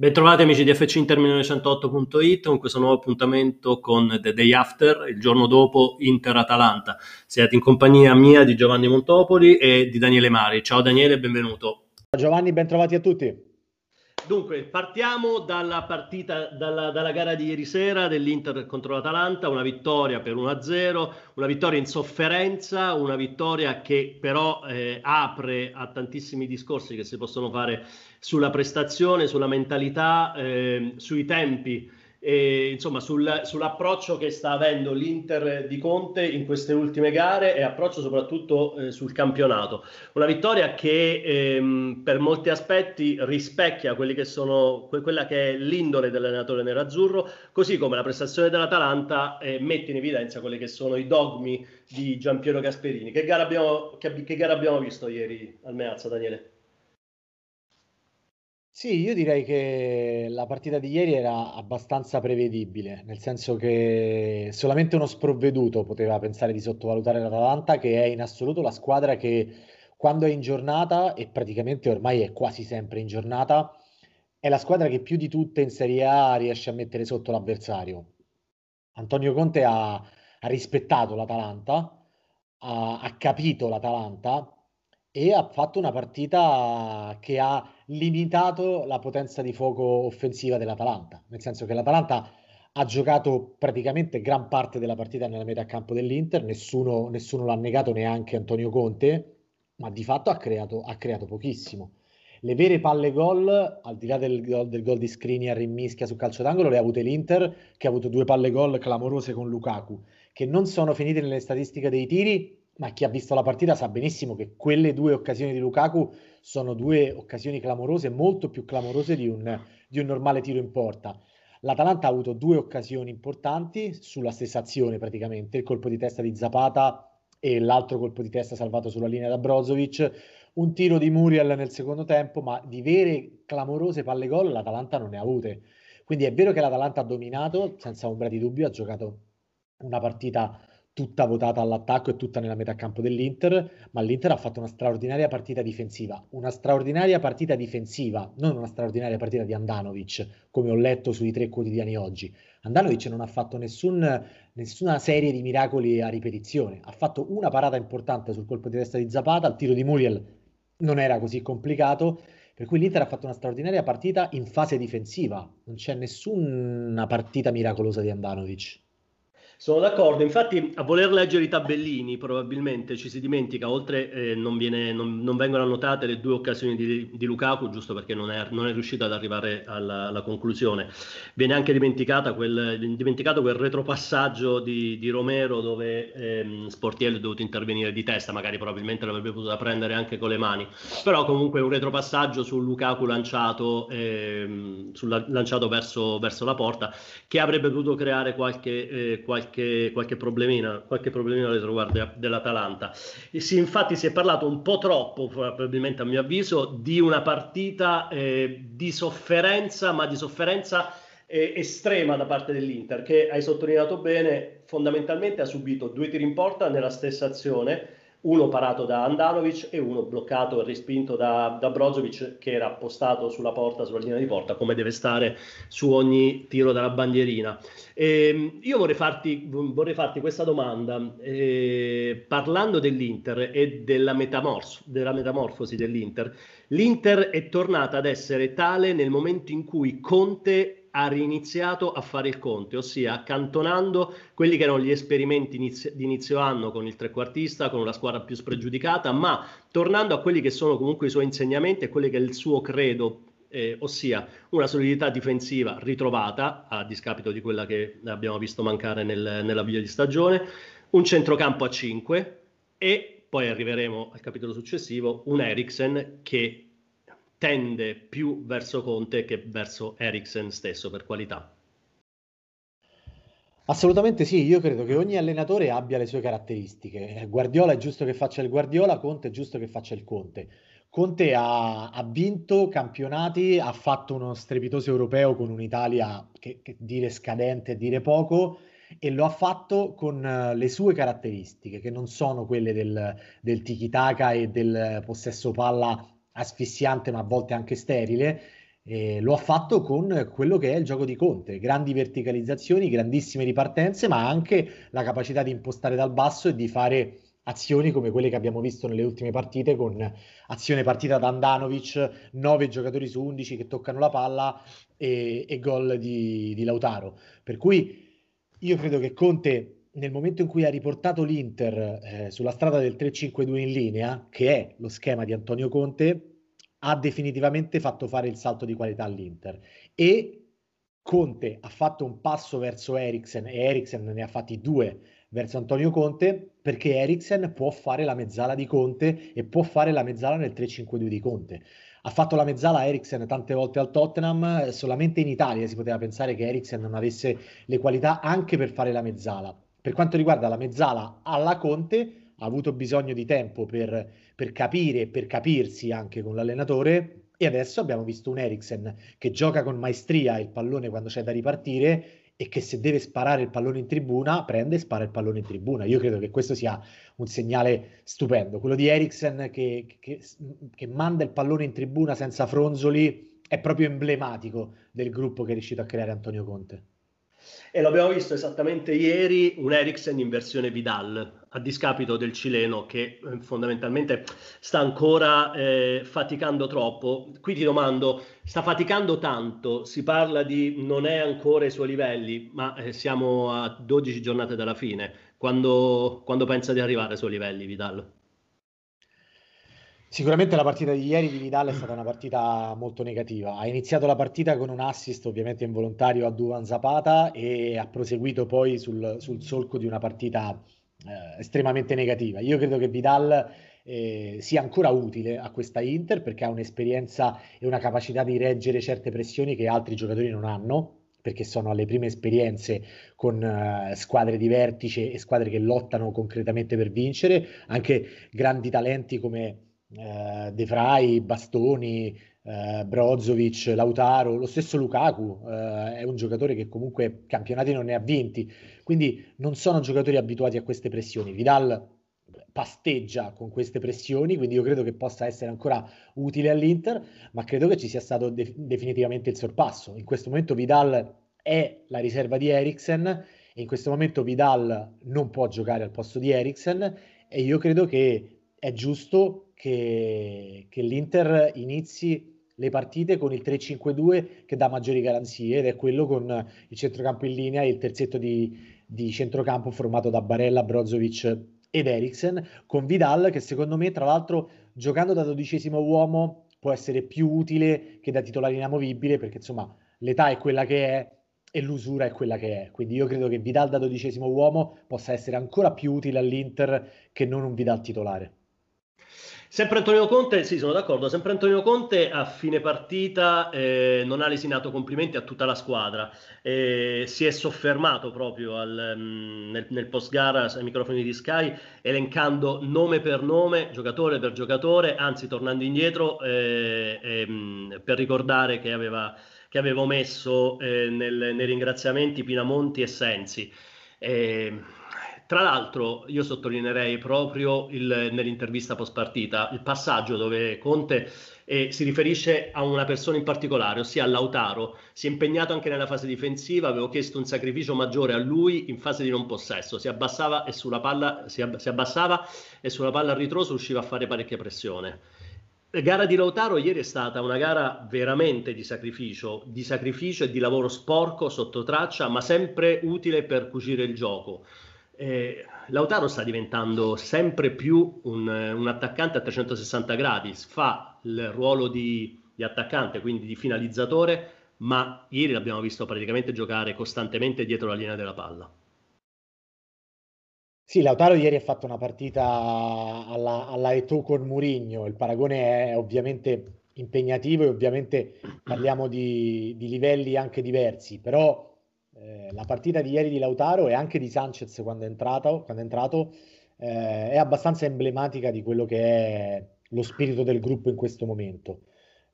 Bentrovati amici di FC Inter 1908.it con questo nuovo appuntamento con The Day After, il giorno dopo Inter-Atalanta. Siete in compagnia mia di Giovanni Montopoli e di Daniele Mari. Ciao Daniele, benvenuto. Ciao Giovanni, bentrovati a tutti. Dunque, partiamo dalla partita, dalla gara di ieri sera dell'Inter contro l'Atalanta, una vittoria per 1-0, una vittoria in sofferenza, una vittoria che però apre a tantissimi discorsi che si possono fare sulla prestazione, sulla mentalità, sui tempi, insomma sull'approccio che sta avendo l'Inter di Conte in queste ultime gare e approccio soprattutto sul campionato. Una vittoria che per molti aspetti rispecchia quella che è l'indole dell'allenatore nerazzurro, così come la prestazione dell'Atalanta mette in evidenza quelli che sono i dogmi di Giampiero Gasperini. Che gara abbiamo visto ieri al Meazza, Daniele? Sì, io direi che la partita di ieri era abbastanza prevedibile, nel senso che solamente uno sprovveduto poteva pensare di sottovalutare l'Atalanta, che è in assoluto la squadra che quando è in giornata, e praticamente ormai è quasi sempre in giornata, è la squadra che più di tutte in Serie A riesce a mettere sotto l'avversario. Antonio Conte ha rispettato l'Atalanta, ha capito l'Atalanta e ha fatto una partita che ha limitato la potenza di fuoco offensiva dell'Atalanta, nel senso che l'Atalanta ha giocato praticamente gran parte della partita nella metà campo dell'Inter, nessuno l'ha negato, neanche Antonio Conte, ma di fatto ha creato pochissimo. Le vere palle gol, al di là del gol di Skriniar in mischia su calcio d'angolo, le ha avute l'Inter, che ha avuto due palle gol clamorose con Lukaku, che non sono finite nelle statistiche dei tiri, ma chi ha visto la partita sa benissimo che quelle due occasioni di Lukaku sono due occasioni clamorose, molto più clamorose di un normale tiro in porta. L'Atalanta ha avuto due occasioni importanti sulla stessa azione praticamente, il colpo di testa di Zapata e l'altro colpo di testa salvato sulla linea da Brozovic, un tiro di Muriel nel secondo tempo, ma di vere clamorose palle gol l'Atalanta non ne ha avute. Quindi è vero che l'Atalanta ha dominato, senza ombra di dubbio, ha giocato una partita tutta votata all'attacco e tutta nella metà campo dell'Inter, ma l'Inter ha fatto una straordinaria partita difensiva, non una straordinaria partita di Andanovic, come ho letto sui tre quotidiani oggi. Andanovic non ha fatto nessuna serie di miracoli a ripetizione, ha fatto una parata importante sul colpo di testa di Zapata, il tiro di Muriel non era così complicato, per cui l'Inter ha fatto una straordinaria partita in fase difensiva, non c'è nessuna partita miracolosa di Andanovic. Sono d'accordo, infatti a voler leggere i tabellini probabilmente ci si dimentica, oltre non vengono annotate le due occasioni di Lukaku, giusto perché non è riuscito ad arrivare alla conclusione. Viene anche dimenticato quel retropassaggio di Romero dove Sportiello è dovuto intervenire di testa, magari probabilmente l'avrebbe potuto prendere anche con le mani, però comunque un retropassaggio su Lukaku lanciato verso la porta, che avrebbe potuto creare qualche problemino alle riguardo dell'Atalanta. Infatti si è parlato un po' troppo, probabilmente a mio avviso, di una partita di sofferenza, ma di sofferenza estrema da parte dell'Inter, che hai sottolineato bene, fondamentalmente ha subito due tiri in porta nella stessa azione, uno parato da Andanovic e uno bloccato e respinto da Brozovic, che era appostato sulla linea di porta, come deve stare su ogni tiro dalla bandierina. Io vorrei farti questa domanda, parlando dell'Inter e della metamorfosi dell'Inter. L'Inter è tornata ad essere tale nel momento in cui Conte ha riniziato a fare il Conte, ossia accantonando quelli che erano gli esperimenti di inizio anno con il trequartista, con una squadra più spregiudicata, ma tornando a quelli che sono comunque i suoi insegnamenti e quelli che è il suo credo, ossia una solidità difensiva ritrovata, a discapito di quella che abbiamo visto mancare nell'avvio di stagione, un centrocampo a 5 e poi arriveremo al capitolo successivo, un Eriksen che tende più verso Conte che verso Eriksen stesso per qualità. Assolutamente sì, io credo che ogni allenatore abbia le sue caratteristiche. Guardiola è giusto che faccia il Guardiola, Conte è giusto che faccia il Conte. Conte ha vinto campionati, ha fatto uno strepitoso europeo con un'Italia che dire scadente, dire poco, e lo ha fatto con le sue caratteristiche, che non sono quelle del tiki-taka e del possesso palla asfissiante ma a volte anche sterile, Lo ha fatto con quello che è il gioco di Conte, grandi verticalizzazioni, grandissime ripartenze, ma anche la capacità di impostare dal basso e di fare azioni come quelle che abbiamo visto nelle ultime partite, con azione partita da Andanovic, 9 giocatori su 11 che toccano la palla e gol di Lautaro. Per cui io credo che Conte, nel momento in cui ha riportato l'Inter sulla strada del 3-5-2 in linea, che è lo schema di Antonio Conte, ha definitivamente fatto fare il salto di qualità all'Inter, e Conte ha fatto un passo verso Eriksen e Eriksen ne ha fatti due verso Antonio Conte, perché Eriksen può fare la mezzala di Conte e può fare la mezzala nel 3-5-2 di Conte. Ha fatto la mezzala Eriksen tante volte al Tottenham, solamente in Italia si poteva pensare che Eriksen non avesse le qualità anche per fare la mezzala. Per quanto riguarda la mezzala alla Conte, ha avuto bisogno di tempo per capire e per capirsi anche con l'allenatore, e adesso abbiamo visto un Eriksen che gioca con maestria il pallone quando c'è da ripartire e che, se deve sparare il pallone in tribuna, prende e spara il pallone in tribuna. Io credo che questo sia un segnale stupendo. Quello di Eriksen che manda il pallone in tribuna senza fronzoli è proprio emblematico del gruppo che è riuscito a creare Antonio Conte. E l'abbiamo visto esattamente ieri, un Eriksen in versione Vidal, a discapito del cileno che fondamentalmente sta ancora faticando troppo. Qui ti domando, sta faticando tanto, si parla di non è ancora ai suoi livelli, ma siamo a 12 giornate dalla fine, quando pensa di arrivare ai suoi livelli Vidal? Sicuramente la partita di ieri di Vidal è stata una partita molto negativa. Ha iniziato la partita con un assist ovviamente involontario a Duvan Zapata e ha proseguito poi sul solco di una partita estremamente negativa. Io credo che Vidal sia ancora utile a questa Inter, perché ha un'esperienza e una capacità di reggere certe pressioni che altri giocatori non hanno, perché sono alle prime esperienze con squadre di vertice e squadre che lottano concretamente per vincere. Anche grandi talenti come De Vrij, Bastoni, Brozovic, Lautaro, lo stesso Lukaku è un giocatore che comunque campionati non ne ha vinti, quindi non sono giocatori abituati a queste pressioni. Vidal pasteggia con queste pressioni, quindi io credo che possa essere ancora utile all'Inter, ma credo che ci sia stato definitivamente il sorpasso. In questo momento Vidal è la riserva di Eriksen e in questo momento Vidal non può giocare al posto di Eriksen, e io credo che è giusto che l'Inter inizi le partite con il 3-5-2 che dà maggiori garanzie, ed è quello con il centrocampo in linea e il terzetto di centrocampo formato da Barella, Brozovic ed Eriksen, con Vidal che secondo me, tra l'altro, giocando da dodicesimo uomo può essere più utile che da titolare inamovibile, perché insomma l'età è quella che è e l'usura è quella che è, quindi io credo che Vidal da dodicesimo uomo possa essere ancora più utile all'Inter che non un Vidal titolare. Sempre Antonio Conte, sì, sono d'accordo, sempre Antonio Conte a fine partita non ha lesinato complimenti a tutta la squadra, si è soffermato proprio nel post gara ai microfoni di Sky, elencando nome per nome, giocatore per giocatore, anzi tornando indietro per ricordare che avevo messo nei ringraziamenti Pinamonti e Sensi. Tra l'altro io sottolineerei proprio nell'intervista post partita il passaggio dove Conte si riferisce a una persona in particolare, ossia a Lautaro. Si è impegnato anche nella fase difensiva, avevo chiesto un sacrificio maggiore a lui in fase di non possesso, si abbassava e sulla palla al ritroso usciva a fare parecchia pressione. La gara di Lautaro ieri è stata una gara veramente di sacrificio e di lavoro sporco sotto traccia, ma sempre utile per cucire il gioco. Lautaro sta diventando sempre più un attaccante a 360 gradi, fa il ruolo di attaccante, quindi di finalizzatore, ma ieri l'abbiamo visto praticamente giocare costantemente dietro la linea della palla. Sì, Lautaro ieri ha fatto una partita alla Eto'o con Mourinho, il paragone è ovviamente impegnativo e ovviamente parliamo di livelli anche diversi, però la partita di ieri di Lautaro e anche di Sanchez quando è entrato è abbastanza emblematica di quello che è lo spirito del gruppo in questo momento.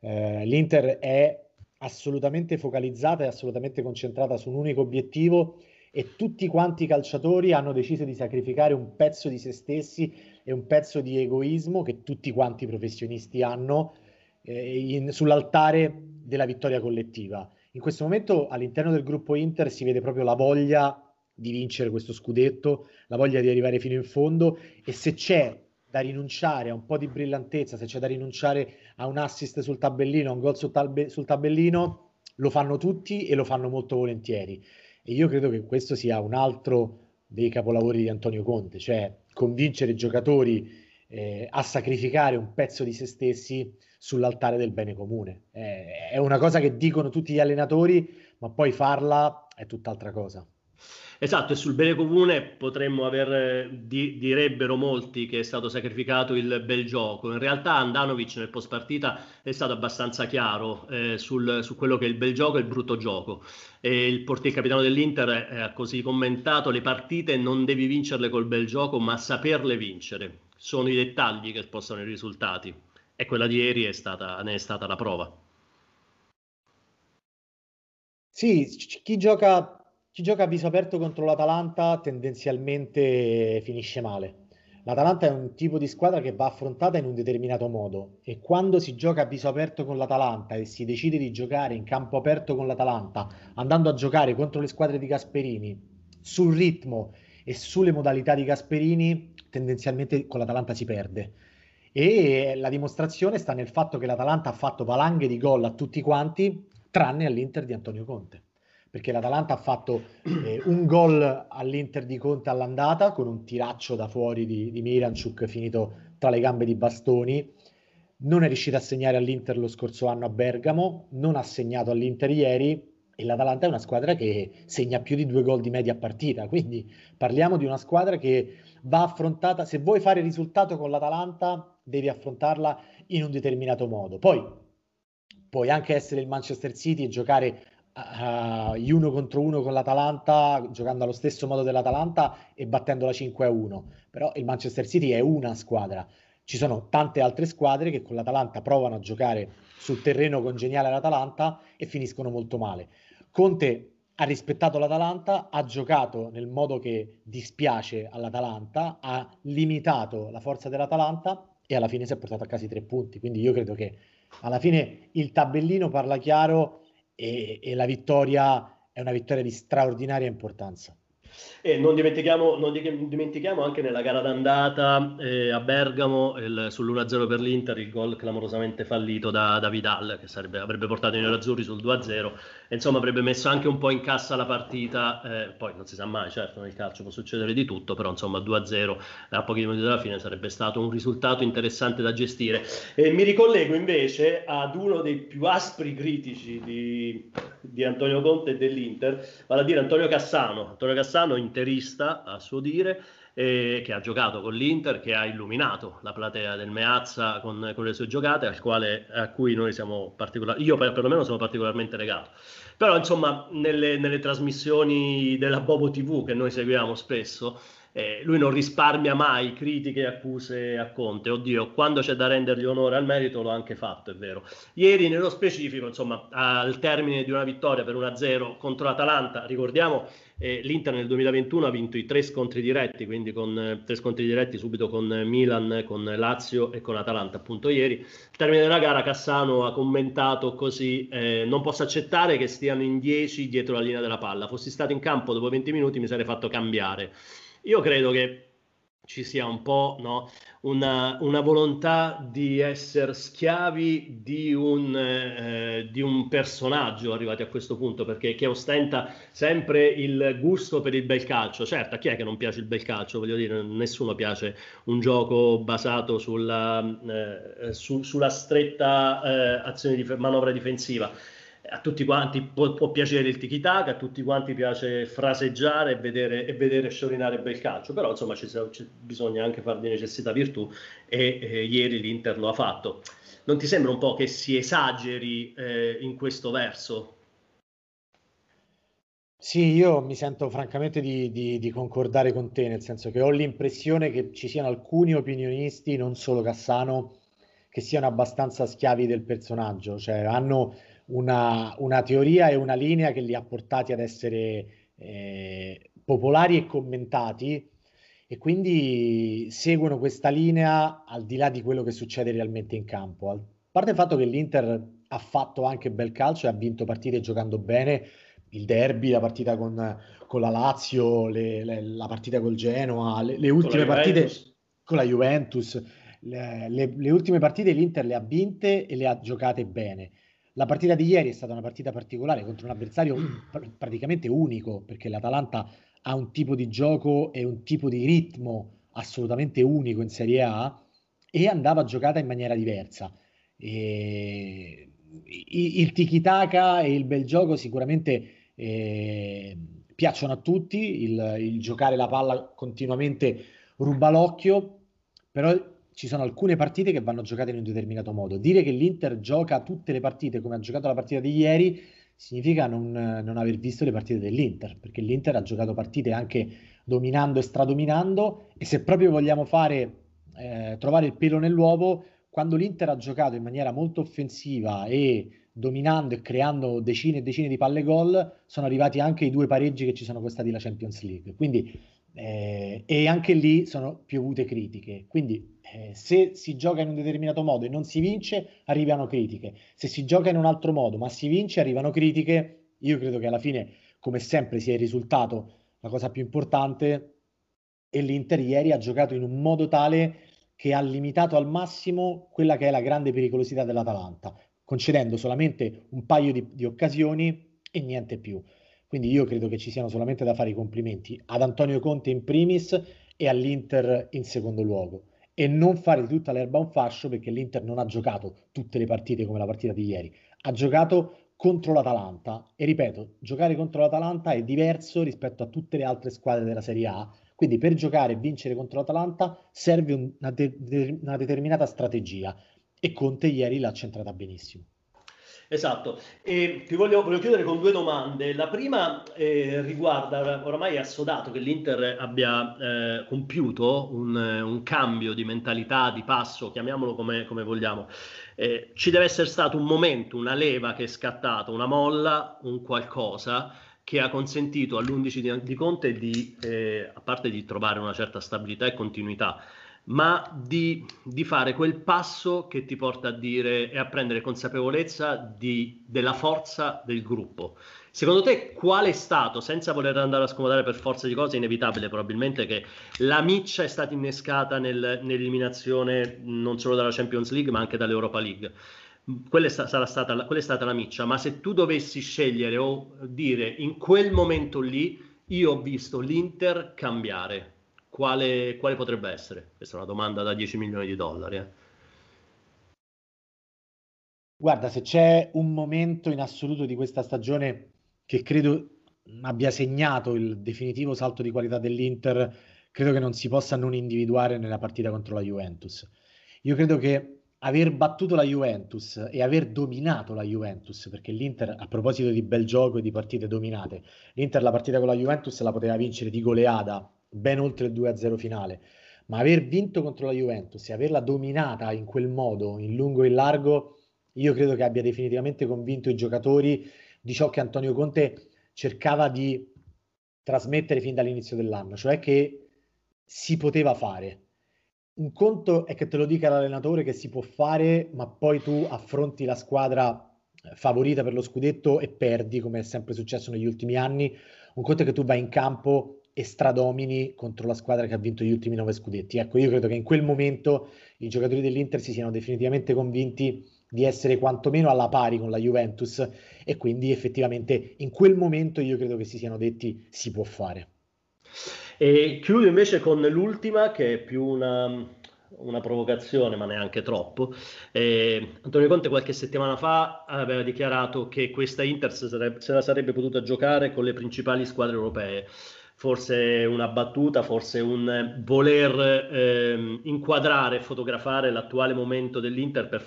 L'Inter è assolutamente focalizzata e assolutamente concentrata su un unico obiettivo, e tutti quanti i calciatori hanno deciso di sacrificare un pezzo di se stessi e un pezzo di egoismo che tutti quanti i professionisti hanno sull'altare della vittoria collettiva. In questo momento all'interno del gruppo Inter si vede proprio la voglia di vincere questo scudetto, la voglia di arrivare fino in fondo, e se c'è da rinunciare a un po' di brillantezza, se c'è da rinunciare a un assist sul tabellino, a un gol sul tabellino, lo fanno tutti e lo fanno molto volentieri. E io credo che questo sia un altro dei capolavori di Antonio Conte, cioè convincere i giocatori a sacrificare un pezzo di se stessi sull'altare del bene comune. È una cosa che dicono tutti gli allenatori, ma poi farla è tutt'altra cosa. Esatto, e sul bene comune potremmo aver, direbbero molti, che è stato sacrificato il bel gioco. In realtà Andanovic nel post partita è stato abbastanza chiaro su quello che è il bel gioco e il brutto gioco. E il capitano dell'Inter ha così commentato: le partite non devi vincerle col bel gioco, ma saperle vincere. Sono i dettagli che spostano i risultati, e quella di ieri ne è stata la prova. Sì, chi gioca a viso aperto contro l'Atalanta tendenzialmente finisce male. L'Atalanta è un tipo di squadra che va affrontata in un determinato modo, e quando si gioca a viso aperto con l'Atalanta e si decide di giocare in campo aperto con l'Atalanta, andando a giocare contro le squadre di Gasperini, sul ritmo e sulle modalità di Gasperini, tendenzialmente con l'Atalanta si perde. E la dimostrazione sta nel fatto che l'Atalanta ha fatto valanghe di gol a tutti quanti, tranne all'Inter di Antonio Conte. Perché l'Atalanta ha fatto un gol all'Inter di Conte all'andata, con un tiraccio da fuori di Miranchuk finito tra le gambe di Bastoni. Non è riuscita a segnare all'Inter lo scorso anno a Bergamo, non ha segnato all'Inter ieri, e l'Atalanta è una squadra che segna più di 2 gol di media partita. Quindi parliamo di una squadra che va affrontata, se vuoi fare risultato con l'Atalanta devi affrontarla in un determinato modo. Poi puoi anche essere il Manchester City e giocare gli 1 contro 1 con l'Atalanta, giocando allo stesso modo dell'Atalanta e battendola 5-1, però il Manchester City è una squadra. Ci sono tante altre squadre che con l'Atalanta provano a giocare sul terreno congeniale all'Atalanta e finiscono molto male. Conte ha rispettato l'Atalanta, ha giocato nel modo che dispiace all'Atalanta, ha limitato la forza dell'Atalanta e alla fine si è portato a casa i 3 punti. Quindi io credo che alla fine il tabellino parla chiaro, e la vittoria è una vittoria di straordinaria importanza. E non dimentichiamo anche nella gara d'andata a Bergamo sull'1-0 per l'Inter il gol clamorosamente fallito da Vidal, che avrebbe portato i neroazzurri sul 2-0, e insomma avrebbe messo anche un po' in cassa la partita. Poi non si sa mai, certo, nel calcio può succedere di tutto, però insomma 2-0 a pochi minuti dalla fine sarebbe stato un risultato interessante da gestire. E mi ricollego invece ad uno dei più aspri critici di Antonio Conte e dell'Inter, vale a dire Antonio Cassano, interista a suo dire, che ha giocato con l'Inter, che ha illuminato la platea del Meazza con le sue giocate, a cui noi siamo io perlomeno sono particolarmente legato. Però insomma nelle trasmissioni della Bobo TV che noi seguiamo spesso, lui non risparmia mai critiche e accuse a Conte. Oddio, quando c'è da rendergli onore al merito l'ho anche fatto, è vero. Ieri nello specifico, insomma, al termine di una vittoria per 1-0 contro l'Atalanta, ricordiamo l'Inter nel 2021 ha vinto i 3 scontri diretti, quindi con 3 scontri diretti subito con Milan, con Lazio e con Atalanta. Appunto ieri, al termine della gara, Cassano ha commentato così: non posso accettare che stiano in 10 dietro la linea della palla, fossi stato in campo dopo 20 minuti mi sarei fatto cambiare. Io credo che ci sia un po', no, una volontà di essere schiavi di un personaggio arrivati a questo punto, perché che ostenta sempre il gusto per il bel calcio. Certo, a chi è che non piace il bel calcio? Voglio dire, nessuno piace un gioco basato sulla stretta azione di manovra difensiva. A tutti quanti può piacere il tiki-taka, a tutti quanti piace fraseggiare e vedere sciorinare bel calcio, però insomma bisogna anche far di necessità virtù, e ieri l'Inter lo ha fatto. Non ti sembra un po' che si esageri in questo verso? Sì, io mi sento francamente di concordare con te, nel senso che ho l'impressione che ci siano alcuni opinionisti, non solo Cassano, che siano abbastanza schiavi del personaggio, cioè hanno una teoria e una linea che li ha portati ad essere popolari e commentati, e quindi seguono questa linea al di là di quello che succede realmente in campo. A parte il fatto che l'Inter ha fatto anche bel calcio e ha vinto partite giocando bene, il derby, la partita con la Lazio, la partita col Genoa, le ultime partite con la Juventus, le ultime partite l'Inter le ha vinte e le ha giocate bene. La partita di ieri è stata una partita particolare contro un avversario praticamente unico, perché l'Atalanta ha un tipo di gioco e un tipo di ritmo assolutamente unico in Serie A e andava giocata in maniera diversa. E il tiki-taka e il bel gioco sicuramente piacciono a tutti, il giocare la palla continuamente ruba l'occhio, però ci sono alcune partite che vanno giocate in un determinato modo. Dire che l'Inter gioca tutte le partite come ha giocato la partita di ieri significa non aver visto le partite dell'Inter, perché l'Inter ha giocato partite anche dominando e stradominando, e se proprio vogliamo trovare il pelo nell'uovo, quando l'Inter ha giocato in maniera molto offensiva e dominando e creando decine e decine di palle gol, sono arrivati anche i due pareggi che ci sono costati la Champions League, quindi e anche lì sono piovute critiche. Quindi se si gioca in un determinato modo e non si vince, arrivano critiche; se si gioca in un altro modo ma si vince, arrivano critiche. Io credo che alla fine, come sempre, sia il risultato la cosa più importante, e l'Inter ieri ha giocato in un modo tale che ha limitato al massimo quella che è la grande pericolosità dell'Atalanta, concedendo solamente un paio di occasioni e niente più. Quindi io credo che ci siano solamente da fare i complimenti ad Antonio Conte in primis e all'Inter in secondo luogo, e non fare di tutta l'erba un fascio, perché l'Inter non ha giocato tutte le partite come la partita di ieri, ha giocato contro l'Atalanta, e ripeto, giocare contro l'Atalanta è diverso rispetto a tutte le altre squadre della Serie A, quindi per giocare e vincere contro l'Atalanta serve una determinata strategia, e Conte ieri l'ha centrata benissimo. Esatto, e ti voglio chiudere con due domande. La prima riguarda, oramai è assodato che l'Inter abbia compiuto un cambio di mentalità, di passo, chiamiamolo come vogliamo. Ci deve essere stato un momento, una leva che è scattata, una molla, un qualcosa che ha consentito all'11 di Conte di, a parte di trovare una certa stabilità e continuità, ma di fare quel passo che ti porta a dire e a prendere consapevolezza della forza del gruppo. Secondo te qual è stato, senza voler andare a scomodare per forza di cose, inevitabile probabilmente che la miccia è stata innescata nell'eliminazione non solo dalla Champions League ma anche dall'Europa League? Quella è stata la miccia, ma se tu dovessi scegliere o dire in quel momento lì io ho visto l'Inter cambiare, Quale potrebbe essere? Questa è una domanda da $10 milioni. Guarda, se c'è un momento in assoluto di questa stagione che credo abbia segnato il definitivo salto di qualità dell'Inter, credo che non si possa non individuare nella partita contro la Juventus. Io credo che aver battuto la Juventus e aver dominato la Juventus, perché l'Inter, a proposito di bel gioco e di partite dominate, l'Inter la partita con la Juventus la poteva vincere di goleada, ben oltre il 2-0 finale, ma aver vinto contro la Juventus e averla dominata in quel modo, in lungo e in largo, io credo che abbia definitivamente convinto i giocatori di ciò che Antonio Conte cercava di trasmettere fin dall'inizio dell'anno, cioè che si poteva fare. Un conto è che te lo dica l'allenatore che si può fare, ma poi tu affronti la squadra favorita per lo scudetto e perdi, come è sempre successo negli ultimi anni. Un conto è che tu vai in campo e stradomini contro la squadra che ha vinto gli ultimi 9 scudetti. Ecco, io credo che in quel momento i giocatori dell'Inter si siano definitivamente convinti di essere quantomeno alla pari con la Juventus, e quindi effettivamente in quel momento io credo che si siano detti si può fare. E chiudo invece con l'ultima, che è più una provocazione, ma neanche troppo. Antonio Conte qualche settimana fa aveva dichiarato che questa Inter se la sarebbe potuta giocare con le principali squadre europee. Forse una battuta, forse un voler inquadrare e fotografare l'attuale momento dell'Inter per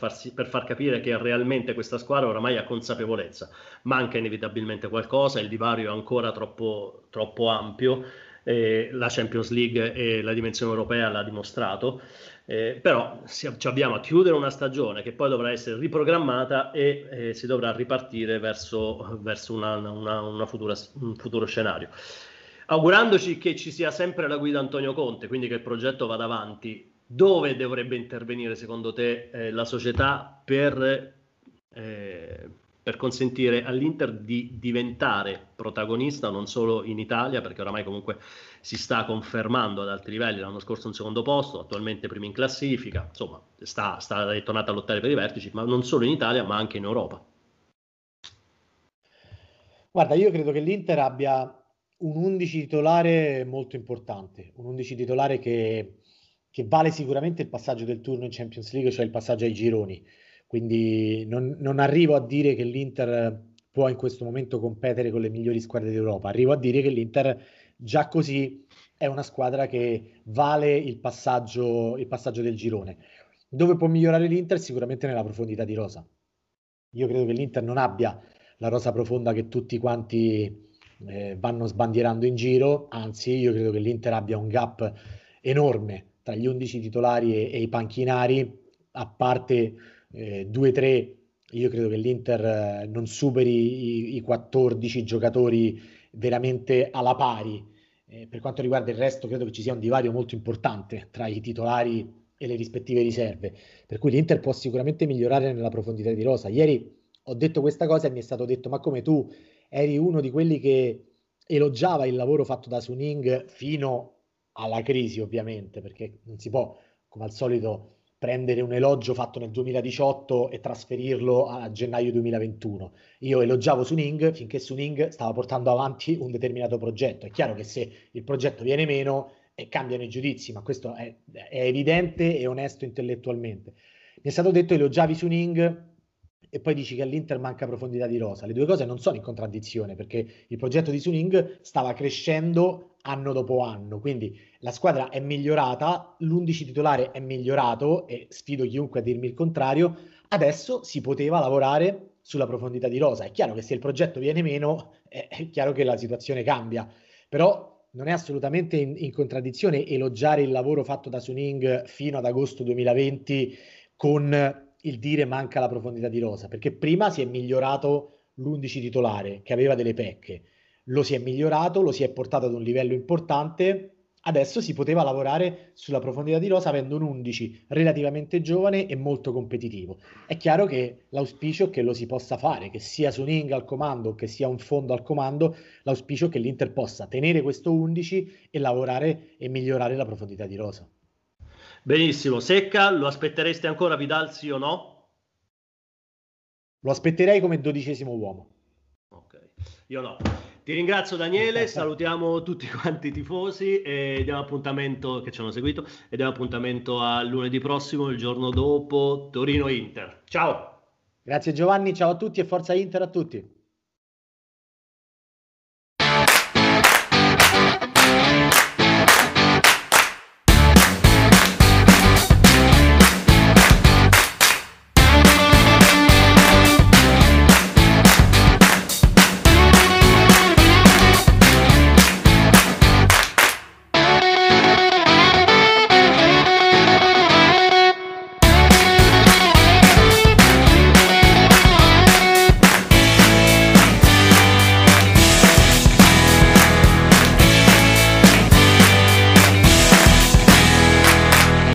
far capire che realmente questa squadra oramai ha consapevolezza. Manca inevitabilmente qualcosa, il divario è ancora troppo ampio, la Champions League e la dimensione europea l'ha dimostrato, però ci abbiamo a chiudere una stagione che poi dovrà essere riprogrammata e si dovrà ripartire verso un futuro scenario. Augurandoci che ci sia sempre la guida Antonio Conte, quindi che il progetto vada avanti, dove dovrebbe intervenire secondo te la società per per consentire all'Inter di diventare protagonista non solo in Italia, perché oramai comunque si sta confermando ad alti livelli, l'anno scorso in secondo posto, attualmente primo in classifica, insomma sta è tornata a lottare per i vertici, ma non solo in Italia ma anche in Europa. Guarda, io credo che l'Inter abbia un 11 titolare molto importante, un 11 titolare che vale sicuramente il passaggio del turno in Champions League, cioè il passaggio ai gironi. Quindi non arrivo a dire che l'Inter può in questo momento competere con le migliori squadre d'Europa, arrivo a dire che l'Inter già così è una squadra che vale il passaggio del girone. Dove può migliorare l'Inter? Sicuramente nella profondità di rosa. Io credo che l'Inter non abbia la rosa profonda che tutti quanti vanno sbandierando in giro, anzi io credo che l'Inter abbia un gap enorme tra gli 11 titolari e i panchinari, a parte 2-3, io credo che l'Inter non superi i 14 giocatori veramente alla pari. Per quanto riguarda il resto, credo che ci sia un divario molto importante tra i titolari e le rispettive riserve, per cui l'Inter può sicuramente migliorare nella profondità di rosa. Ieri ho detto questa cosa e mi è stato detto: ma come, tu eri uno di quelli che elogiava il lavoro fatto da Suning fino alla crisi, ovviamente, perché non si può, come al solito, prendere un elogio fatto nel 2018 e trasferirlo a gennaio 2021. Io elogiavo Suning finché Suning stava portando avanti un determinato progetto. È chiaro che se il progetto viene meno e cambiano i giudizi, ma questo è evidente e onesto intellettualmente. Mi è stato detto: elogiavi Suning e poi dici che all'Inter manca profondità di rosa. Le due cose non sono in contraddizione, perché il progetto di Suning stava crescendo anno dopo anno, quindi la squadra è migliorata, l'11 titolare è migliorato, e sfido chiunque a dirmi il contrario. Adesso si poteva lavorare sulla profondità di rosa. È chiaro che se il progetto viene meno è chiaro che la situazione cambia, però non è assolutamente in contraddizione elogiare il lavoro fatto da Suning fino ad agosto 2020 con il dire manca la profondità di rosa, perché prima si è migliorato l'11 titolare che aveva delle pecche, lo si è migliorato, lo si è portato ad un livello importante. Adesso si poteva lavorare sulla profondità di rosa avendo un 11 relativamente giovane e molto competitivo. È chiaro che l'auspicio è che lo si possa fare, che sia Suning al comando, che sia un fondo al comando, l'auspicio è che l'Inter possa tenere questo 11 e lavorare e migliorare la profondità di rosa. Benissimo. Secca, lo aspettereste ancora Vidal, sì o no? Lo aspetterei come 12° uomo. Ok, io no. Ti ringrazio Daniele, salutiamo tutti quanti i tifosi e diamo appuntamento, che ci hanno seguito, e diamo appuntamento a lunedì prossimo, il giorno dopo Torino-Inter. Ciao! Grazie Giovanni, ciao a tutti e forza Inter a tutti!